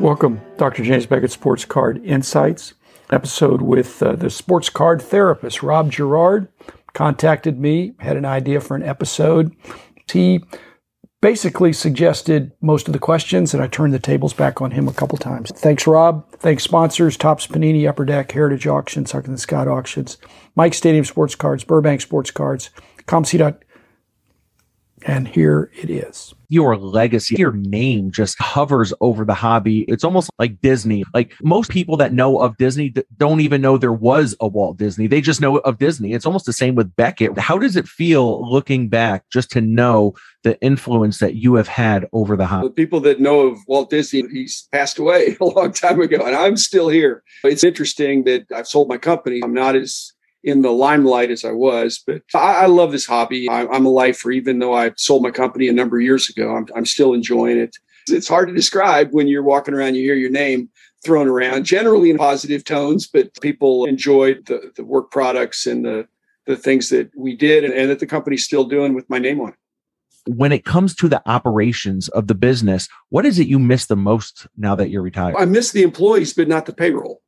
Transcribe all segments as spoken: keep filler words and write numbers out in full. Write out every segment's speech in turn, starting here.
Welcome, Doctor James Beckett, Sports Card Insights, episode with uh, the sports card therapist, Rob Girard. Contacted me, had an idea for an episode. He basically suggested most of the questions, and I turned the tables back on him a couple times. Thanks, Rob. Thanks, sponsors, Topps, Panini, Upper Deck, Heritage Auctions, Harking, Scott Auctions, Mike Stadium Sports Cards, Burbank Sports Cards, C O M C dot com. And here it is. Your legacy, your name just hovers over the hobby. It's almost like Disney. Like most people that know of Disney don't even know there was a Walt Disney. They just know of Disney. It's almost the same with Beckett. How does it feel looking back just to know the influence that you have had over the hobby? The people that know of Walt Disney, he's passed away a long time ago, and I'm still here. It's interesting that I've sold my company. I'm not as in the limelight as I was, but I, I love this hobby. I, I'm a lifer, even though I sold my company a number of years ago. I'm, I'm still enjoying it. It's hard to describe when you're walking around, you hear your name thrown around, generally in positive tones, but people enjoyed the, the work products and the, the things that we did and, and that the company's still doing with my name on it. When it comes to the operations of the business, what is it you miss the most now that you're retired? I miss the employees, but not the payroll.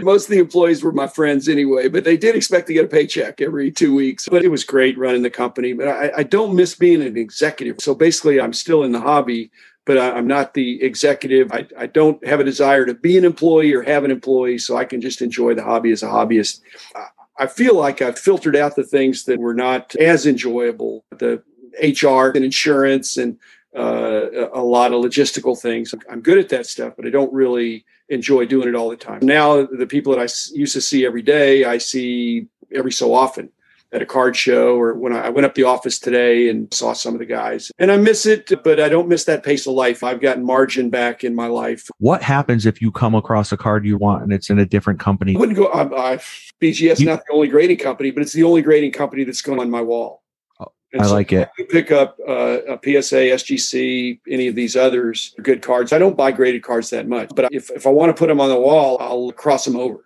Most of the employees were my friends anyway, but they did expect to get a paycheck every two weeks. But it was great running the company. But I, I don't miss being an executive. So basically, I'm still in the hobby, but I, I'm not the executive. I, I don't have a desire to be an employee or have an employee, so I can just enjoy the hobby as a hobbyist. I, I feel like I've filtered out the things that were not as enjoyable, the H R and insurance and uh, a lot of logistical things. I'm good at that stuff, but I don't really enjoy doing it all the time. Now, the people that I used to see every day, I see every so often at a card show, or when I went up the office today and saw some of the guys. And I miss it, but I don't miss that pace of life. I've gotten margin back in my life. What happens if you come across a card you want and it's in a different company? I wouldn't go. I, I, B G S is not the only grading company, but it's the only grading company that's going on my wall. And I so like it. I pick up uh, a P S A, S G C, any of these others, good cards. I don't buy graded cards that much, but if, if I want to put them on the wall, I'll cross them over.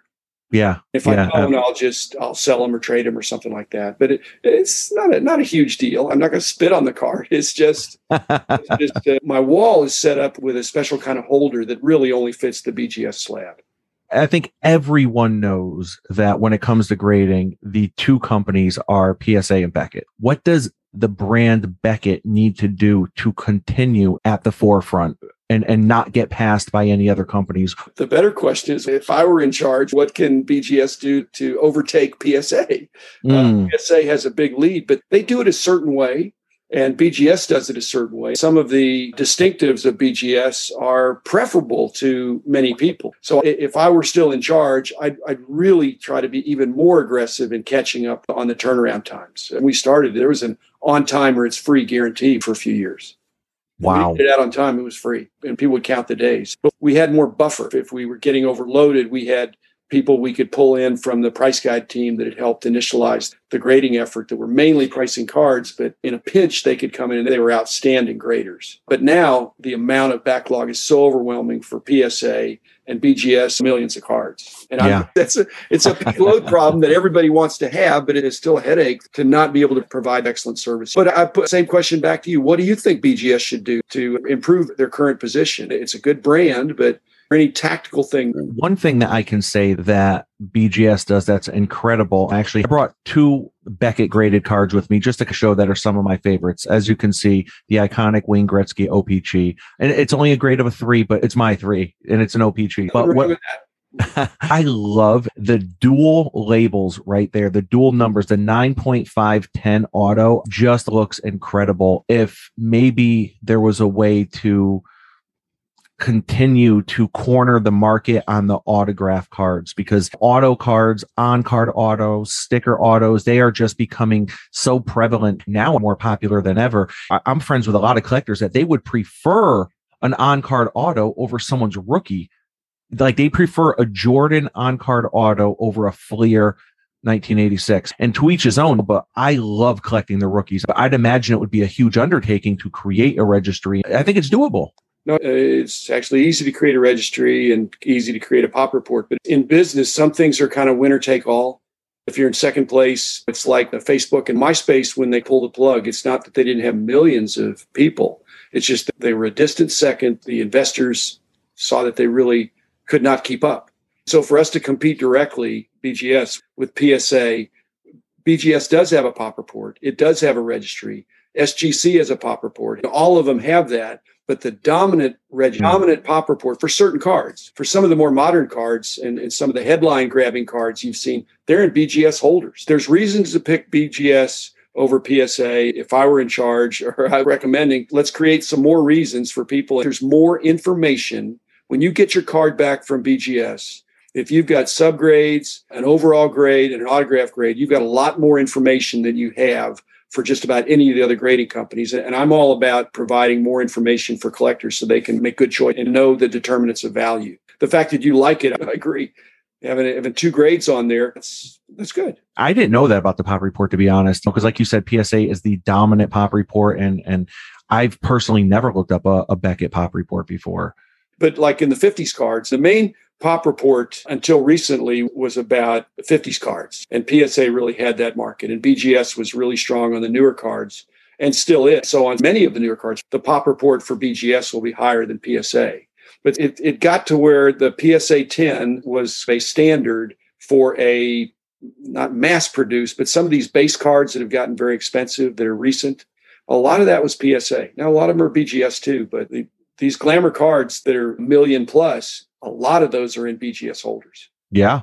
Yeah. If yeah, I don't, I'll just, I'll sell them or trade them or something like that. But it, it's not a, not a huge deal. I'm not going to spit on the card. It's just, it's just uh, my wall is set up with a special kind of holder that really only fits the B G S slab. I think everyone knows that when it comes to grading, the two companies are P S A and Beckett. What does the brand Beckett need to do to continue at the forefront and, and not get passed by any other companies? The better question is, if I were in charge, what can B G S do to overtake P S A? Mm. Uh, P S A has a big lead, but they do it a certain way, and B G S does it a certain way. Some of the distinctives of B G S are preferable to many people. So if I were still in charge, I'd, I'd really try to be even more aggressive in catching up on the turnaround times. When we started, there was an on-time or it's free guarantee for a few years. Wow. We did it out on time. It was free. And people would count the days. But we had more buffer. If we were getting overloaded, we had people we could pull in from the price guide team that had helped initialize the grading effort that were mainly pricing cards. But in a pinch, they could come in and they were outstanding graders. But now the amount of backlog is so overwhelming for P S A and B G S, millions of cards. And yeah. I, that's a, it's a big load problem that everybody wants to have, but it is still a headache to not be able to provide excellent service. But I put the same question back to you. What do you think B G S should do to improve their current position? It's a good brand, but any tactical thing? One thing that I can say that B G S does that's incredible. Actually, I brought two Beckett graded cards with me just to show that are some of my favorites. As you can see, the iconic Wayne Gretzky O P G. And it's only a grade of a three, but it's my three and it's an O P G. But what I love the dual labels right there, the dual numbers, the nine point five ten auto just looks incredible. If maybe there was a way to continue to corner the market on the autograph cards, because auto cards, on-card autos, sticker autos, they are just becoming so prevalent now and more popular than ever. I'm friends with a lot of collectors that they would prefer an on-card auto over someone's rookie. Like they prefer a Jordan on-card auto over a Fleer nineteen eighty-six, and to each his own, but I love collecting the rookies. I'd imagine it would be a huge undertaking to create a registry. I think it's doable. No, it's actually easy to create a registry and easy to create a pop report. But in business, some things are kind of winner take all. If you're in second place, it's like Facebook and MySpace when they pull the plug. It's not that they didn't have millions of people. It's just that they were a distant second. The investors saw that they really could not keep up. So for us to compete directly, B G S, with P S A, B G S does have a pop report. It does have a registry. S G C has a pop report. All of them have that. But the dominant reg- dominant pop report for certain cards, for some of the more modern cards and, and some of the headline-grabbing cards you've seen, they're in B G S holders. There's reasons to pick B G S over P S A. If I were in charge, or I'm recommending, let's create some more reasons for people. There's more information. When you get your card back from B G S, if you've got subgrades, an overall grade, and an autograph grade, you've got a lot more information than you have for just about any of the other grading companies. And I'm all about providing more information for collectors so they can make good choice and know the determinants of value. The fact that you like it, I agree. Having, having two grades on there, that's, that's good. I didn't know that about the pop report, to be honest, because like you said, P S A is the dominant pop report. And, and I've personally never looked up a, a Beckett pop report before. But like in the fifties cards, the main pop report until recently was about fifties cards. And P S A really had that market. And B G S was really strong on the newer cards and still is. So on many of the newer cards, the pop report for B G S will be higher than P S A. But it, it got to where the P S A ten was a standard for a, not mass produced, but some of these base cards that have gotten very expensive that are recent. A lot of that was P S A. Now, a lot of them are B G S too, but the These glamour cards that are million plus, a lot of those are in B G S holders. Yeah,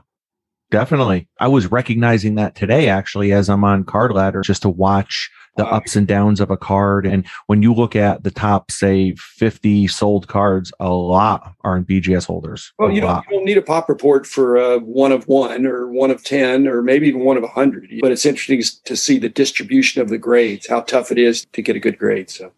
definitely. I was recognizing that today, actually, as I'm on Card Ladder, just to watch the ups and downs of a card. And when you look at the top, say, fifty sold cards, a lot are in B G S holders. Well, you don't, you don't need a pop report for a one of one or one of ten or maybe even one of one hundred. But it's interesting to see the distribution of the grades, how tough it is to get a good grade. So,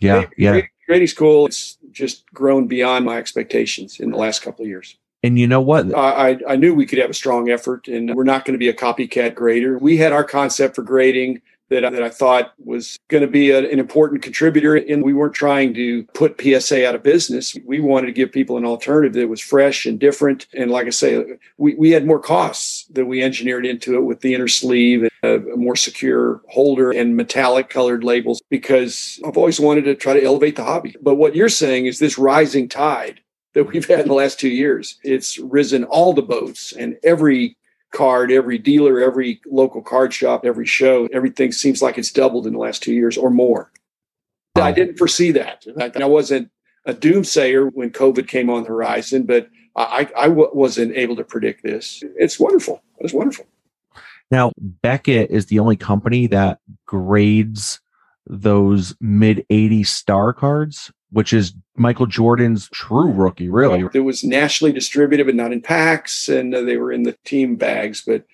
yeah, yeah. Grading school, it's just grown beyond my expectations in the last couple of years. And you know what? I, I knew we could have a strong effort, and we're not going to be a copycat grader. We had our concept for grading that, that I thought was going to be a, an important contributor, and we weren't trying to put P S A out of business. We wanted to give people an alternative that was fresh and different. And like I say, we, we had more costs that we engineered into it with the inner sleeve, a more secure holder and metallic colored labels, because I've always wanted to try to elevate the hobby. But what you're saying is this rising tide that we've had in the last two years, it's risen all the boats, and every card, every dealer, every local card shop, every show, everything seems like it's doubled in the last two years or more. I didn't foresee that. I wasn't a doomsayer when COVID came on the horizon, but I, I wasn't able to predict this. It's wonderful. It's wonderful. Now, Beckett is the only company that grades those mid-eighties Star cards, which is Michael Jordan's true rookie, really. It was nationally distributed, but not in packs, and they were in the team bags. But,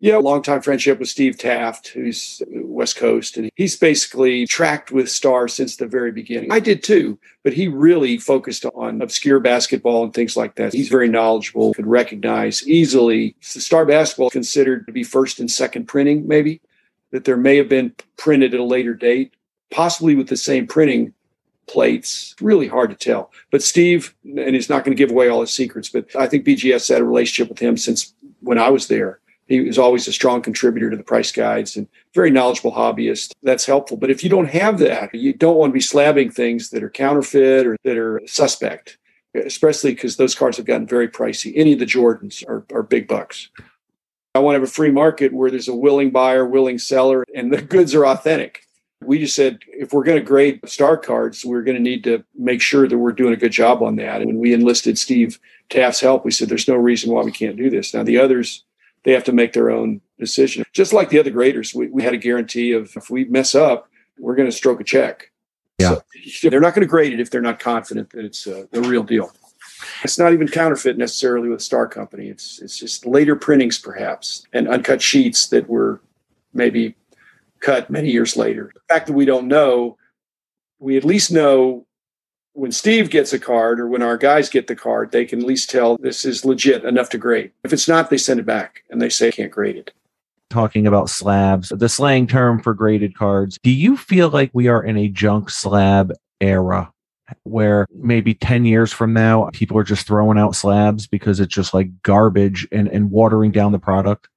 yeah, longtime friendship with Steve Taft, who's West Coast, and he's basically tracked with Star since the very beginning. I did too, but he really focused on obscure basketball and things like that. He's very knowledgeable, could recognize easily. Star basketball considered to be first and second printing, maybe, that there may have been printed at a later date, possibly with the same printing plates. Really hard to tell. But Steve, and he's not going to give away all his secrets, but I think B G S had a relationship with him since when I was there. He was always a strong contributor to the price guides and very knowledgeable hobbyist. That's helpful. But if you don't have that, you don't want to be slabbing things that are counterfeit or that are suspect, especially because those cards have gotten very pricey. Any of the Jordans are, are big bucks. I want to have a free market where there's a willing buyer, willing seller, and the goods are authentic. We just said, if we're going to grade Star cards, we're going to need to make sure that we're doing a good job on that. And when we enlisted Steve Taft's help, we said, there's no reason why we can't do this. Now, the others, they have to make their own decision. Just like the other graders, we, we had a guarantee of if we mess up, we're going to stroke a check. Yeah, so they're not going to grade it if they're not confident that it's uh, the real deal. It's not even counterfeit necessarily with Star Company. It's, it's just later printings, perhaps, and uncut sheets that were maybe cut many years later. The fact that we don't know, we at least know when Steve gets a card or when our guys get the card, they can at least tell this is legit enough to grade. If it's not, they send it back and they say can't grade it. Talking about slabs, the slang term for graded cards, do you feel like we are in a junk slab era where maybe ten years from now, people are just throwing out slabs because it's just like garbage and, and watering down the product?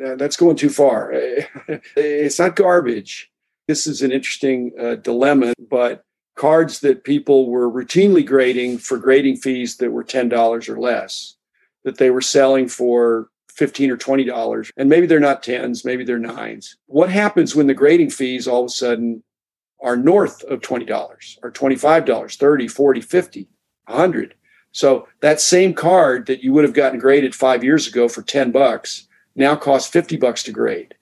That's going too far. It's not garbage. This is an interesting uh, dilemma, but cards that people were routinely grading for grading fees that were ten dollars or less, that they were selling for fifteen dollars or twenty dollars. And maybe they're not tens, maybe they're nines. What happens when the grading fees all of a sudden are north of twenty dollars or twenty-five dollars, thirty dollars, forty dollars, fifty dollars, one hundred dollars? So that same card that you would have gotten graded five years ago for ten bucks now costs fifty bucks to grade.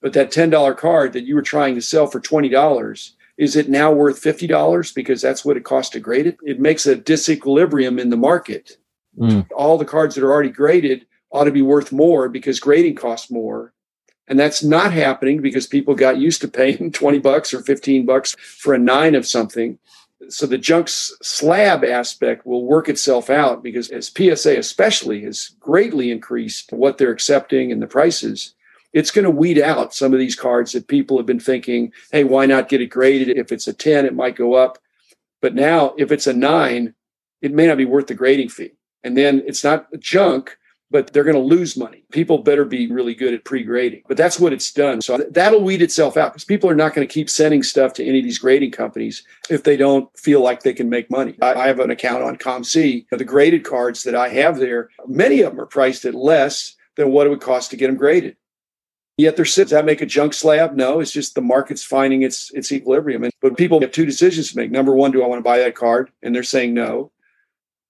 But that ten dollar card that you were trying to sell for twenty dollars, is it now worth fifty dollars because that's what it costs to grade it? It makes a disequilibrium in the market. Mm. All the cards that are already graded ought to be worth more because grading costs more. And that's not happening because people got used to paying twenty bucks or fifteen bucks for a nine of something. So the junk slab aspect will work itself out because as P S A especially has greatly increased what they're accepting and the prices, it's going to weed out some of these cards that people have been thinking, hey, why not get it graded? If it's a ten, it might go up. But now if it's a nine, it may not be worth the grading fee. And then it's not junk, but they're going to lose money. People better be really good at pre-grading. But that's what it's done. So that'll weed itself out because people are not going to keep sending stuff to any of these grading companies if they don't feel like they can make money. I have an account on ComC. The graded cards that I have there, many of them are priced at less than what it would cost to get them graded. Yet they're sitting. Does that make a junk slab? No, it's just the market's finding its its equilibrium. And, but people have two decisions to make. Number one, do I want to buy that card? And they're saying no.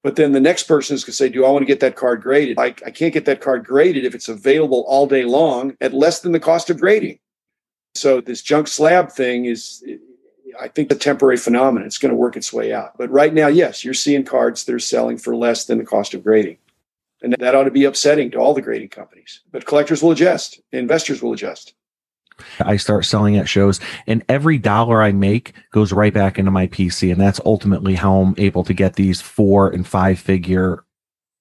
But then the next person is going to say, do I want to get that card graded? I, I can't get that card graded if it's available all day long at less than the cost of grading. So this junk slab thing is, I think, a temporary phenomenon. It's going to work its way out. But right now, yes, you're seeing cards that are selling for less than the cost of grading. And that ought to be upsetting to all the grading companies. But collectors will adjust. Investors will adjust. I start selling at shows and every dollar I make goes right back into my P C. And that's ultimately how I'm able to get these four and five figure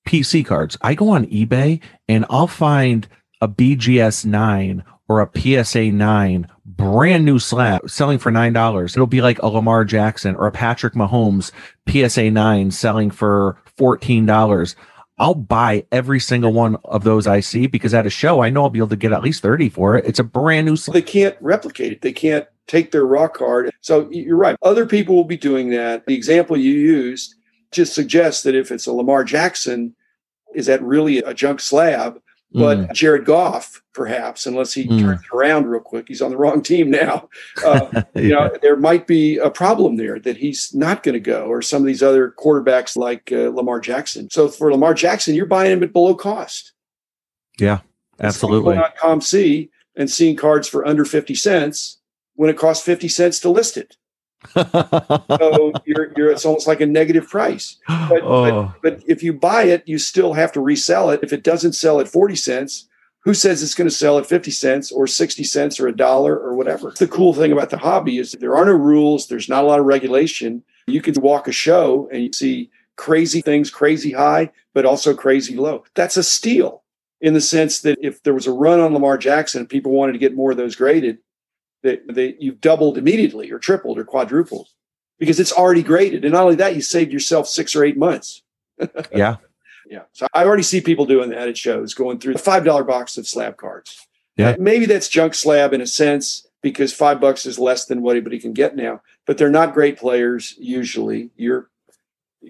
P C cards. I go on eBay and I'll find a B G S nine or a P S A nine brand new slab selling for nine dollars. It'll be like a Lamar Jackson or a Patrick Mahomes P S A nine selling for fourteen dollars. I'll buy every single one of those I see because at a show, I know I'll be able to get at least thirty for it. It's a brand new slab. They can't replicate it. They can't take their raw card. So you're right. Other people will be doing that. The example you used just suggests that if it's a Lamar Jackson, is that really a junk slab? But mm. Jared Goff, perhaps, unless he mm. turns around real quick, he's on the wrong team now. Uh, yeah. You know, there might be a problem there that he's not going to go, or some of these other quarterbacks like uh, Lamar Jackson. So for Lamar Jackson, you're buying him at below cost. Yeah, absolutely. Going on ComC and seeing cards for under fifty cents when it costs fifty cents to list it. So you're, you're, it's almost like a negative price. But, oh. but, but if you buy it, you still have to resell it. If it doesn't sell at forty cents, who says it's going to sell at fifty cents or sixty cents or a dollar or whatever? The cool thing about the hobby is that there are no rules. There's not a lot of regulation. You can walk a show and you see crazy things, crazy high, but also crazy low. That's a steal in the sense that if there was a run on Lamar Jackson and people wanted to get more of those graded, That, that you've doubled immediately or tripled or quadrupled because it's already graded. And not only that, you saved yourself six or eight months. Yeah. Yeah. So I already see people doing that at shows, going through the five dollar box of slab cards. Yeah. Maybe that's junk slab in a sense because five bucks is less than what anybody can get now, but they're not great players. Usually you're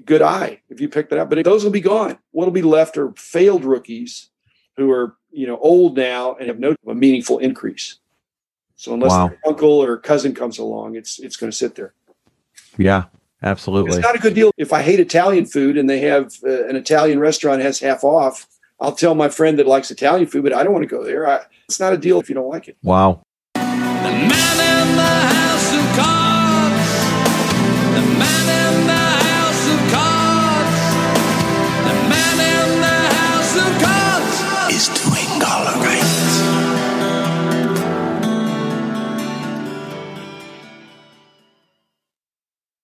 good eye if you pick that up, but those will be gone. What'll be left are failed rookies who are, you know, old now and have no a meaningful increase. So unless wow. their uncle or cousin comes along, it's it's going to sit there. Yeah, absolutely. It's not a good deal. If I hate Italian food and they have uh, an Italian restaurant has half off, I'll tell my friend that likes Italian food, but I don't want to go there. I, it's not a deal if you don't like it. Wow.